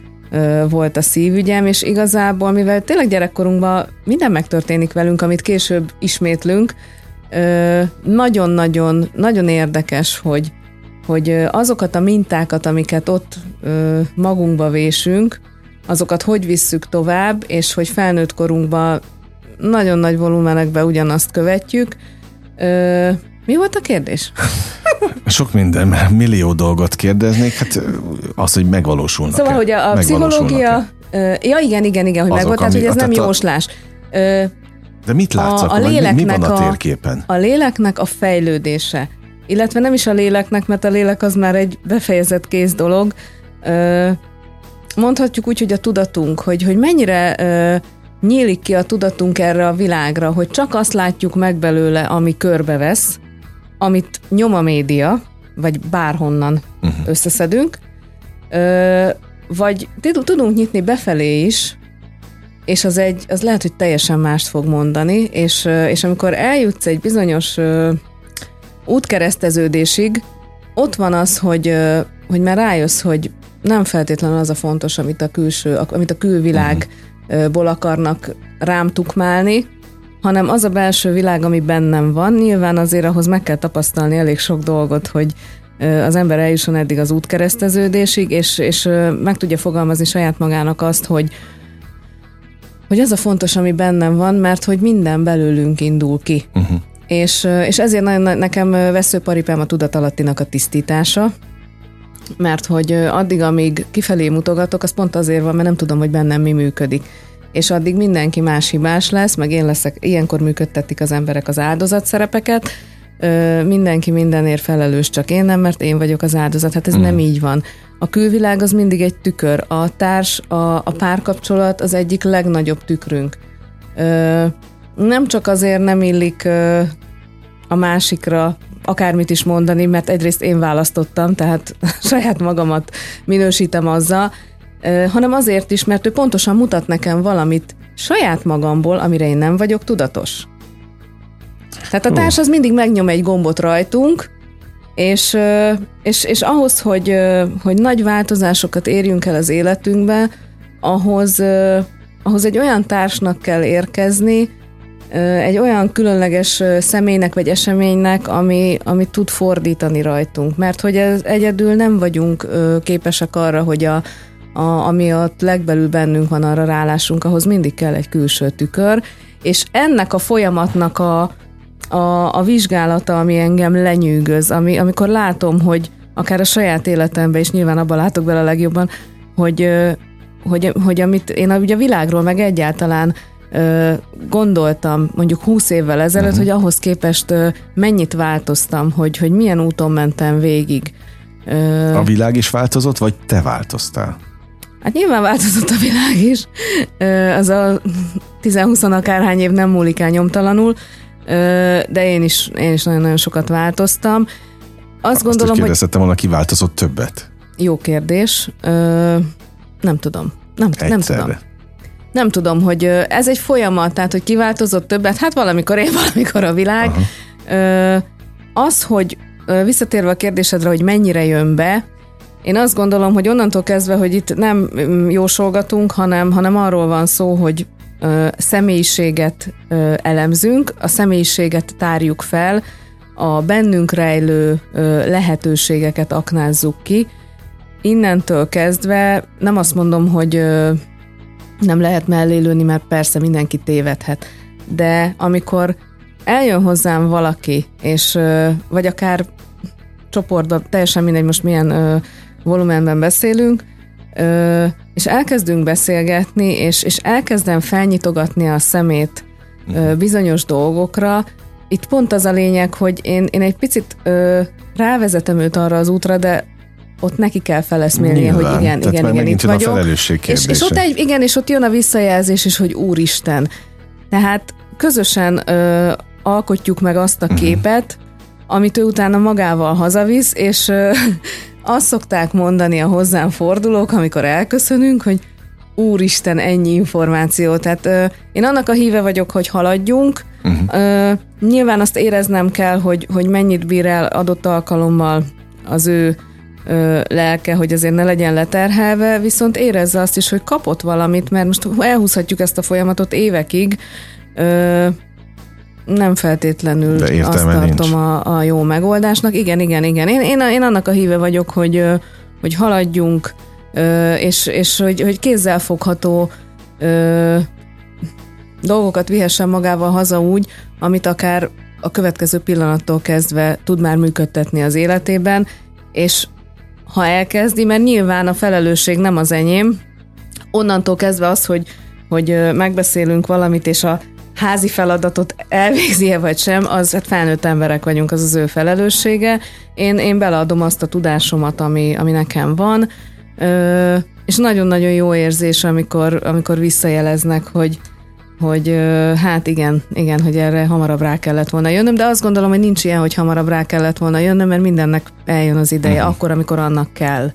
volt a szívügyem, és igazából, mivel tényleg gyerekkorunkban minden megtörténik velünk, amit később ismétlünk, nagyon-nagyon nagyon érdekes, hogy azokat a mintákat, amiket ott magunkba vésünk, azokat hogy visszük tovább, és hogy felnőtt korunkban nagyon nagy volumenekben ugyanazt követjük. Mi volt a kérdés? Sok minden, millió dolgot kérdeznék, hát az, hogy megvalósulnak. Szóval, hogy a pszichológia... Ja, igen, hogy megvolt, tehát, hogy ez nem jóslás. De mit látsz akkor? Mi van a térképen? A léleknek a fejlődése, illetve nem is a léleknek, mert a lélek az már egy befejezett kész dolog. Mondhatjuk úgy, hogy a tudatunk, hogy mennyire... nyílik ki a tudatunk erre a világra, hogy csak azt látjuk meg belőle, ami körbevesz, amit nyom a média, vagy bárhonnan összeszedünk, vagy tudunk nyitni befelé is, és az lehet, hogy teljesen mást fog mondani, és amikor eljutsz egy bizonyos útkereszteződésig, ott van az, hogy már rájössz, hogy nem feltétlenül az a fontos, amit amit a külvilág ból akarnak rám tukmálni, hanem az a belső világ, ami bennem van. Nyilván azért ahhoz meg kell tapasztalni elég sok dolgot, hogy az ember eljusson eddig az útkereszteződésig, és meg tudja fogalmazni saját magának azt, hogy az a fontos, ami bennem van, mert hogy minden belőlünk indul ki. Uh-huh. És ezért nekem veszőparipám a tudatalattinak a tisztítása, mert hogy addig, amíg kifelé mutogatok, az pont azért van, mert nem tudom, hogy bennem mi működik. És addig mindenki más hibás lesz, meg én leszek, ilyenkor működtetik az emberek az áldozatszerepeket, mindenki mindenért felelős, csak én nem, mert én vagyok az áldozat. Hát ez nem így van. A külvilág az mindig egy tükör. A társ, a párkapcsolat az egyik legnagyobb tükrünk. Nem csak azért nem illik a másikra akármit is mondani, mert egyrészt én választottam, tehát saját magamat minősítem azzal, hanem azért is, mert ő pontosan mutat nekem valamit saját magamból, amire én nem vagyok tudatos. Tehát a társ az mindig megnyom egy gombot rajtunk, és ahhoz, hogy nagy változásokat érjünk el az életünkbe, ahhoz egy olyan társnak kell érkezni, egy olyan különleges személynek vagy eseménynek, ami tud fordítani rajtunk. Mert hogy egyedül nem vagyunk képesek arra, hogy ami ott legbelül bennünk van, arra rálásunk, ahhoz mindig kell egy külső tükör. És ennek a folyamatnak a vizsgálata, ami engem lenyűgöz, amikor látom, hogy akár a saját életemben is, nyilván abban látok bele a legjobban, hogy amit én ugye a világról meg egyáltalán gondoltam mondjuk 20 évvel ezelőtt, hogy ahhoz képest mennyit változtam, hogy milyen úton mentem végig. A világ is változott, vagy te változtál? Hát nyilván változott a világ is. Az a 10-20 akárhány év nem múlik el nyomtalanul, de én is nagyon-nagyon sokat változtam. Azt gondolom, hogy kérdeztem volna, ki változott többet? Jó kérdés. Nem tudom. Nem tudom, hogy ez egy folyamat, tehát, hogy ki változott többet, hát valamikor én, valamikor a világ. Az, hogy visszatérve a kérdésedre, hogy mennyire jön be, én azt gondolom, hogy onnantól kezdve, hogy itt nem jósolgatunk, hanem arról van szó, hogy személyiséget elemzünk, a személyiséget tárjuk fel, a bennünk rejlő lehetőségeket aknázzuk ki. Innentől kezdve nem azt mondom, hogy nem lehet mellélőni, mert persze mindenki tévedhet, de amikor eljön hozzám valaki, és vagy akár csoportban, teljesen mindegy, most milyen volumenben beszélünk, és elkezdünk beszélgetni, és elkezdem felnyitogatni a szemét bizonyos dolgokra. Itt pont az a lényeg, hogy én egy picit rávezetem őt arra az útra, de ott neki kell feleszmélnie, hogy igen, itt vagyok. És ott ott jön a visszajelzés is, hogy úristen. Tehát közösen alkotjuk meg azt a képet, amit ő utána magával hazavisz, és azt szokták mondani a hozzám fordulók, amikor elköszönünk, hogy úristen, ennyi információ. Tehát én annak a híve vagyok, hogy haladjunk. Nyilván azt éreznem kell, hogy mennyit bír el adott alkalommal az ő lelke, hogy azért ne legyen leterhelve, viszont érezze azt is, hogy kapott valamit, mert most elhúzhatjuk ezt a folyamatot évekig, nem feltétlenül azt tartom a jó megoldásnak. Igen. Én annak a híve vagyok, hogy haladjunk, és hogy kézzelfogható dolgokat vihessen magával haza úgy, amit akár a következő pillanattól kezdve tud már működtetni az életében, és ha elkezdi, mert nyilván a felelősség nem az enyém, onnantól kezdve az, hogy megbeszélünk valamit, és a házi feladatot elvégzi-e vagy sem, az hát felnőtt emberek vagyunk, az ő felelőssége. Én beleadom azt a tudásomat, ami nekem van, és nagyon-nagyon jó érzés, amikor visszajeleznek, hogy hát igen, hogy erre hamarabb rá kellett volna jönnöm, de azt gondolom, hogy nincs ilyen, hogy hamarabb rá kellett volna jönnöm, mert mindennek eljön az ideje, akkor, amikor annak kell.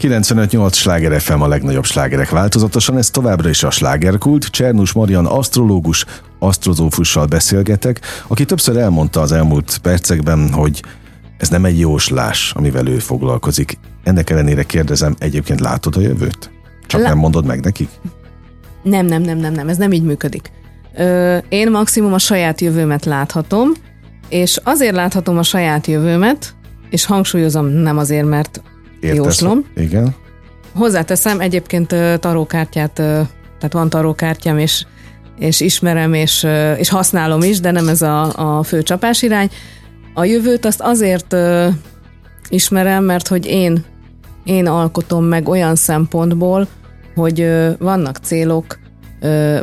95.8 Sláger FM, a legnagyobb slágerek változatosan, ez továbbra is a Slágerkult. Csernus Marian asztrológus, asztrozófussal beszélgetek, aki többször elmondta az elmúlt percekben, hogy ez nem egy jóslás, amivel ő foglalkozik. Ennek ellenére kérdezem, egyébként látod a jövőt? Csak nem mondod meg nekik? Nem, ez nem így működik. Én maximum a saját jövőmet láthatom, és azért láthatom a saját jövőmet, és hangsúlyozom, nem azért, mert jóslom. Igen. Hozzáteszem, egyébként tarókártyát, tehát van tarókártyám, és ismerem, és használom is, de nem ez a fő csapás irány. A jövőt azt azért ismerem, mert hogy én alkotom meg olyan szempontból, hogy vannak célok,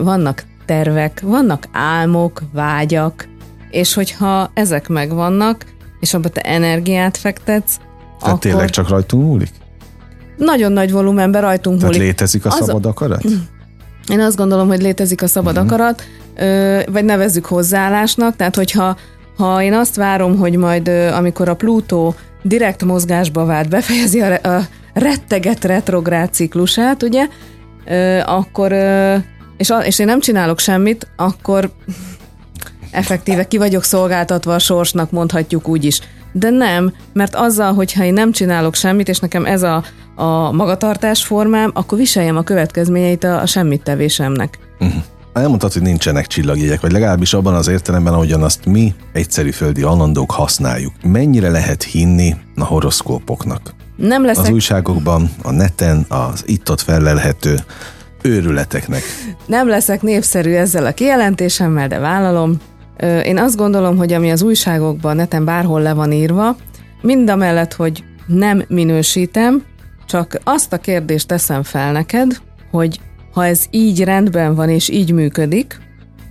vannak tervek, vannak álmok, vágyak, és hogyha ezek megvannak, és abban te energiát fektetsz, tehát tényleg csak rajtunk múlik? Nagyon nagy volumenben rajtunk múlik. Tehát létezik a szabad akarat? Én azt gondolom, hogy létezik a szabad akarat, vagy nevezzük hozzáállásnak, tehát hogyha én azt várom, hogy majd amikor a Plútó direkt mozgásba vált, befejezi a rettegett retrográd ciklusát, ugye, akkor, és én nem csinálok semmit, akkor effektíve ki vagyok szolgáltatva a sorsnak, mondhatjuk úgy is. De nem, mert azzal, hogyha én nem csinálok semmit, és nekem ez a magatartásformám, akkor viseljem a következményeit a semmittevésemnek. Elmondtad, hogy nincsenek csillagjegyek, vagy legalábbis abban az értelemben, ahogyan azt mi, egyszerű földi alandók használjuk. Mennyire lehet hinni a horoszkópoknak? Nem leszek... Az újságokban, a neten, az itt-ott fellelhető őrületeknek. Nem leszek népszerű ezzel a kijelentésemmel, de vállalom. Én azt gondolom, hogy ami az újságokban, neten bárhol le van írva, mindamellett, hogy nem minősítem, csak azt a kérdést teszem fel neked, hogy ha ez így rendben van és így működik,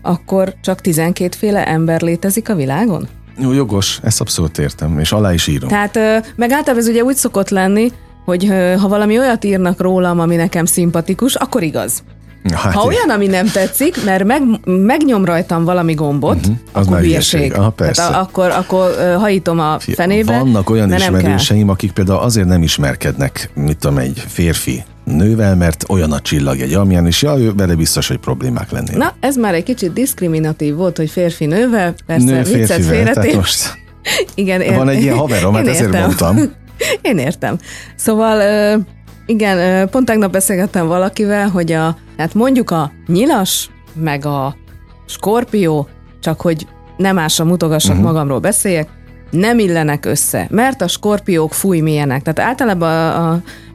akkor csak 12 féle ember létezik a világon? Jó, jogos, ezt abszolút értem, és alá is írom. Tehát, meg általában ez ugye úgy szokott lenni, hogy ha valami olyat írnak rólam, ami nekem szimpatikus, akkor igaz. Hát ha olyan, ami nem tetszik, mert megnyom rajtam valami gombot, akkor hülyeség. Aha, persze. Hát akkor hajítom a fenébe. Vannak olyan ismerőseim, akik például azért nem ismerkednek, mit tudom, egy férfi nővel, mert olyan a csillagjegye, amilyen is, ja, vele biztos, hogy problémák lennének. Na, ez már egy kicsit diszkriminatív volt, hogy férfi nővel, persze nő viccet félretéve. Most... Igen, van egy ilyen haverom, hát ezért mondtam. Én értem. Szóval... Igen, pont tegnap beszélgettem valakivel, hogy hát mondjuk a nyilas, meg a skorpió, csak hogy nem ásra mutogassak, magamról beszéljek, nem illenek össze, mert a skorpiók fúj milyenek. Tehát általában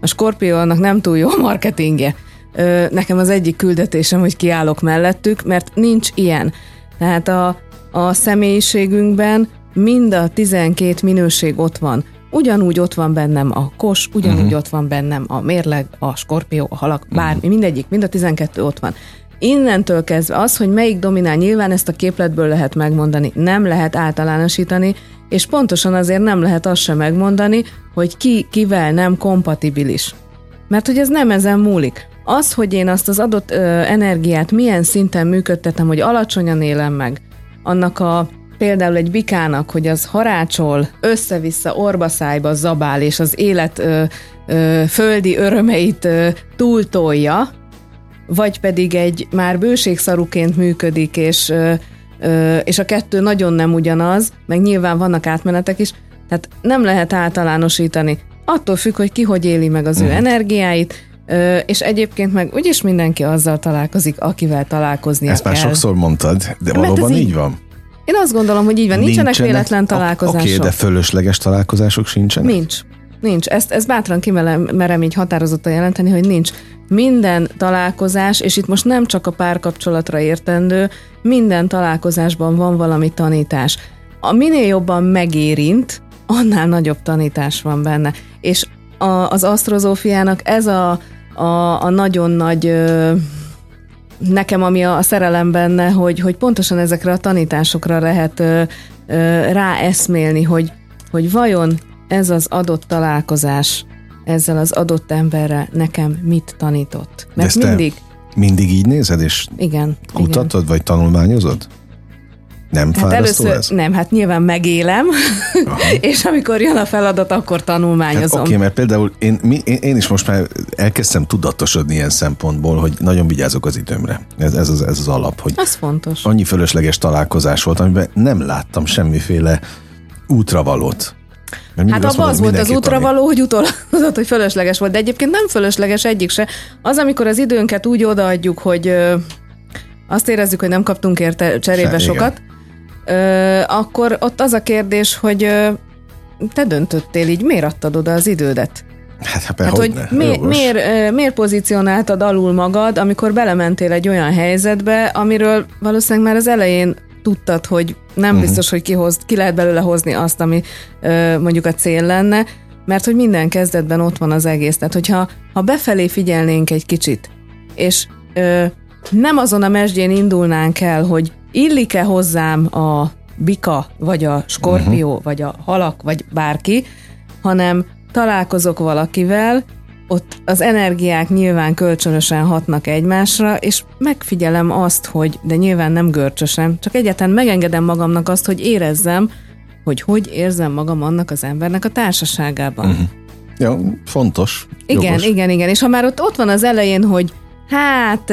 a skorpiónak nem túl jó marketingje. Nekem az egyik küldetésem, hogy kiállok mellettük, mert nincs ilyen. Tehát a személyiségünkben mind a 12 minőség ott van. Ugyanúgy ott van bennem a kos, ugyanúgy ott van bennem a mérleg, a skorpió, a halak, bármi, mindegyik, mind a 12 ott van. Innentől kezdve az, hogy melyik dominál, nyilván ezt a képletből lehet megmondani, nem lehet általánosítani, és pontosan azért nem lehet azt sem megmondani, hogy ki kivel nem kompatibilis. Mert hogy ez nem ezen múlik. Az, hogy én azt az adott energiát milyen szinten működtetem, hogy alacsonyan élem meg, annak a például egy bikának, hogy az harácsol, össze-vissza, orbaszájba zabál, és az élet földi örömeit túltolja, vagy pedig egy már bőségszarúként működik, és a kettő nagyon nem ugyanaz, meg nyilván vannak átmenetek is, tehát nem lehet általánosítani. Attól függ, hogy ki hogy éli meg az ő energiáit, és egyébként meg úgyis mindenki azzal találkozik, akivel találkoznia kell. Ezt már sokszor mondtad, de valóban így van. Én azt gondolom, hogy így van, nincsenek véletlen találkozások. Oké, de fölösleges találkozások sincsenek? Nincs. Ezt bátran kimerem így határozottan jelenteni, hogy nincs. Minden találkozás, és itt most nem csak a párkapcsolatra értendő, minden találkozásban van valami tanítás. Minél jobban megérint, annál nagyobb tanítás van benne. És az asztrozófiának ez a nagyon nagy... nekem ami a szerelem benne, hogy pontosan ezekre a tanításokra lehet ráeszmélni, hogy vajon ez az adott találkozás ezzel az adott emberrel nekem mit tanított. Mert mindig így nézed, és igen, kutatod, igen. Vagy tanulmányozod? Nem hát fárasztó ez? Nem, hát nyilván megélem, és amikor jön a feladat, akkor tanulmányozom. Hát oké, mert például én is most már elkezdtem tudatosodni ilyen szempontból, hogy nagyon vigyázok az időmre. Ez az alap, hogy az fontos. Annyi fölösleges találkozás volt, amiben nem láttam semmiféle útravalót. Hát abban az volt az útravaló, hogy utólag, hogy fölösleges volt, de egyébként nem fölösleges egyik se. Az, amikor az időnket úgy odaadjuk, hogy azt érezzük, hogy nem kaptunk érte cserébe sokat, akkor ott az a kérdés, hogy te döntöttél így, miért adtad oda az idődet? Hát hogy miért pozícionáltad alul magad, amikor belementél egy olyan helyzetbe, amiről valószínűleg már az elején tudtad, hogy nem biztos, hogy ki lehet belőle hozni azt, ami mondjuk a cél lenne, mert hogy minden kezdetben ott van az egész. Tehát, hogyha befelé figyelnénk egy kicsit, és nem azon a mesdjén indulnánk el, hogy illik-e hozzám a bika, vagy a skorpió, vagy a halak, vagy bárki, hanem találkozok valakivel, ott az energiák nyilván kölcsönösen hatnak egymásra, és megfigyelem azt, hogy, de nyilván nem görcsösen, csak egyáltalán megengedem magamnak azt, hogy érezzem, hogy érzem magam annak az embernek a társaságában. Ja, fontos. Igen, jogos. igen, és ha már ott van az elején, hogy hát...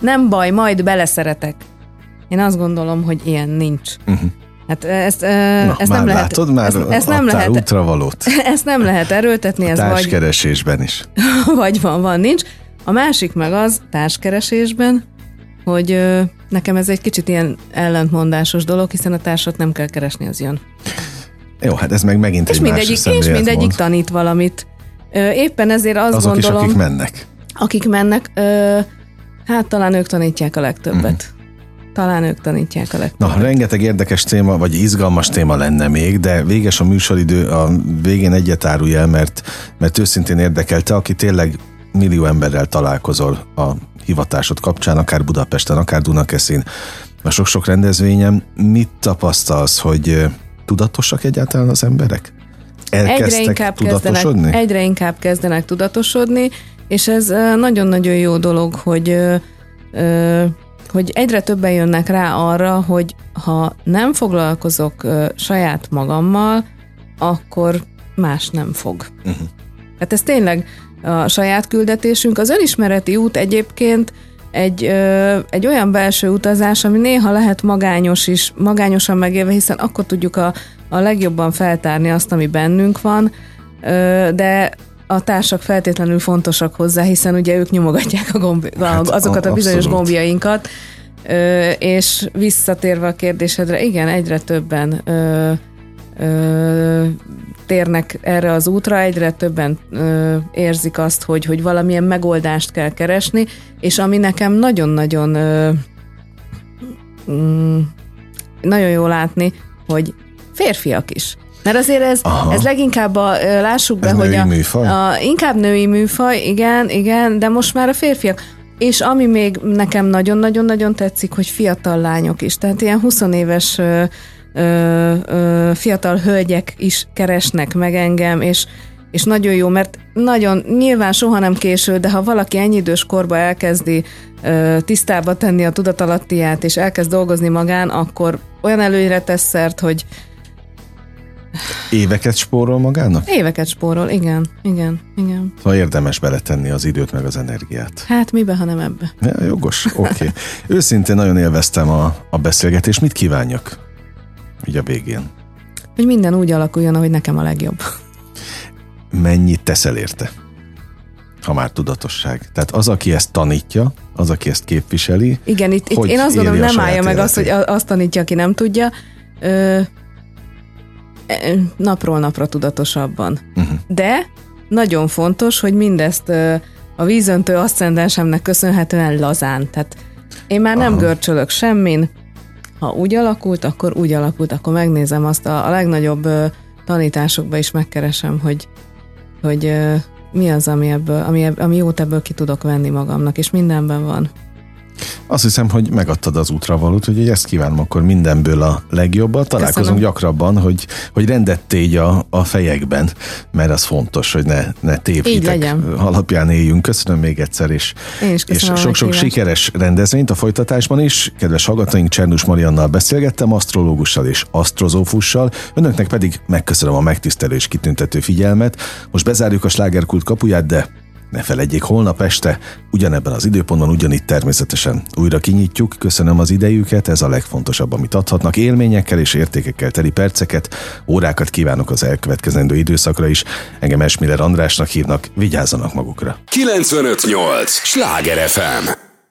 nem baj, majd beleszeretek. Én azt gondolom, hogy ilyen nincs. Hát ezt nem lehet... Látod, már ezt nem lehet útravalót. Ezt nem lehet erőltetni. A társkeresésben vagy, is. Vagy van, nincs. A másik meg az társkeresésben, hogy nekem ez egy kicsit ilyen ellentmondásos dolog, hiszen a társat nem kell keresni, az jön. Jó, hát ez meg megint és egy másik szemlélet. És mindegyik tanít valamit. Éppen ezért azok gondolom... Azok is, akik mennek. Hát talán ők tanítják a legtöbbet. Na, rengeteg érdekes téma, vagy izgalmas téma lenne még, de véges a műsoridő, a végén egyet árulj el, mert őszintén érdekel te, aki tényleg millió emberrel találkozol a hivatásod kapcsán, akár Budapesten, akár Dunakeszin, a sok-sok rendezvényen. Mit tapasztalsz, hogy tudatosak egyáltalán az emberek? Elkezdtek tudatosodni? Egyre inkább kezdenek tudatosodni, És ez nagyon-nagyon jó dolog, hogy egyre többen jönnek rá arra, hogy ha nem foglalkozok saját magammal, akkor más nem fog. Uh-huh. Hát ez tényleg a saját küldetésünk. Az önismereti út egyébként egy olyan belső utazás, ami néha lehet magányos is, magányosan megélve, hiszen akkor tudjuk a legjobban feltárni azt, ami bennünk van, de a társak feltétlenül fontosak hozzá, hiszen ugye ők nyomogatják azokat a bizonyos abszolút. Gombjainkat, és visszatérve a kérdésedre, igen, egyre többen térnek erre az útra, egyre többen érzik azt, hogy valamilyen megoldást kell keresni, és ami nekem nagyon-nagyon nagyon jó látni, hogy férfiak is. Mert azért ez leginkább lássuk be, ez hogy inkább női műfaj, igen, de most már a férfiak. És ami még nekem nagyon-nagyon-nagyon tetszik, hogy fiatal lányok is. Tehát ilyen 20 éves fiatal hölgyek is keresnek meg engem, és nagyon jó, mert nagyon nyilván soha nem késő, de ha valaki ennyi idős korba elkezdi tisztába tenni a tudatalattiát, és elkezd dolgozni magán, akkor olyan előnyre tesz szert, hogy éveket spórol magának? Éveket spórol, igen. Szóval érdemes beletenni az időt meg az energiát. Hát mibe, ha nem ebbe. Ja, jogos, oké. Őszintén nagyon élveztem a beszélgetést. Mit kívánjak így a végén? Hogy minden úgy alakuljon, ahogy nekem a legjobb. Mennyit teszel érte? Ha már tudatosság. Tehát az, aki ezt tanítja, az, aki ezt képviseli. Igen, itt én azt gondolom, nem állja meg azt, hogy azt tanítja, aki nem tudja. Napról napra tudatosabban. Uh-huh. De nagyon fontos, hogy mindezt a vízöntő aszcendensemnek köszönhetően lazán. Tehát én már nem görcsölök semmin. Ha úgy alakult, akkor megnézem azt a legnagyobb tanításokba is megkeresem, hogy mi az, ami jót ebből ki tudok venni magamnak, és mindenben van. Azt hiszem, hogy megadtad az útra valót, hogy ezt kívánom akkor mindenből a legjobbat. Találkozunk gyakrabban, hogy rendet tégy a fejekben, mert az fontos, hogy ne tévhitek alapján éljünk. Köszönöm még egyszer, és sok-sok sikeres rendezvényt a folytatásban is. Kedves hallgatóink, Csernus Mariannal beszélgettem, asztrológussal és asztrozófussal. Önöknek pedig megköszönöm a megtisztelő és kitüntető figyelmet. Most bezárjuk a Slágerkult kapuját, de ne feledjék, holnap este, ugyanebben az időpontban, ugyanitt természetesen újra kinyitjuk. Köszönöm az idejüket, ez a legfontosabb, amit adhatnak. Élményekkel és értékekkel teli perceket, órákat kívánok az elkövetkezendő időszakra is. Engem Esmiller Andrásnak hívnak, vigyázzanak magukra. 95.8 Sláger FM.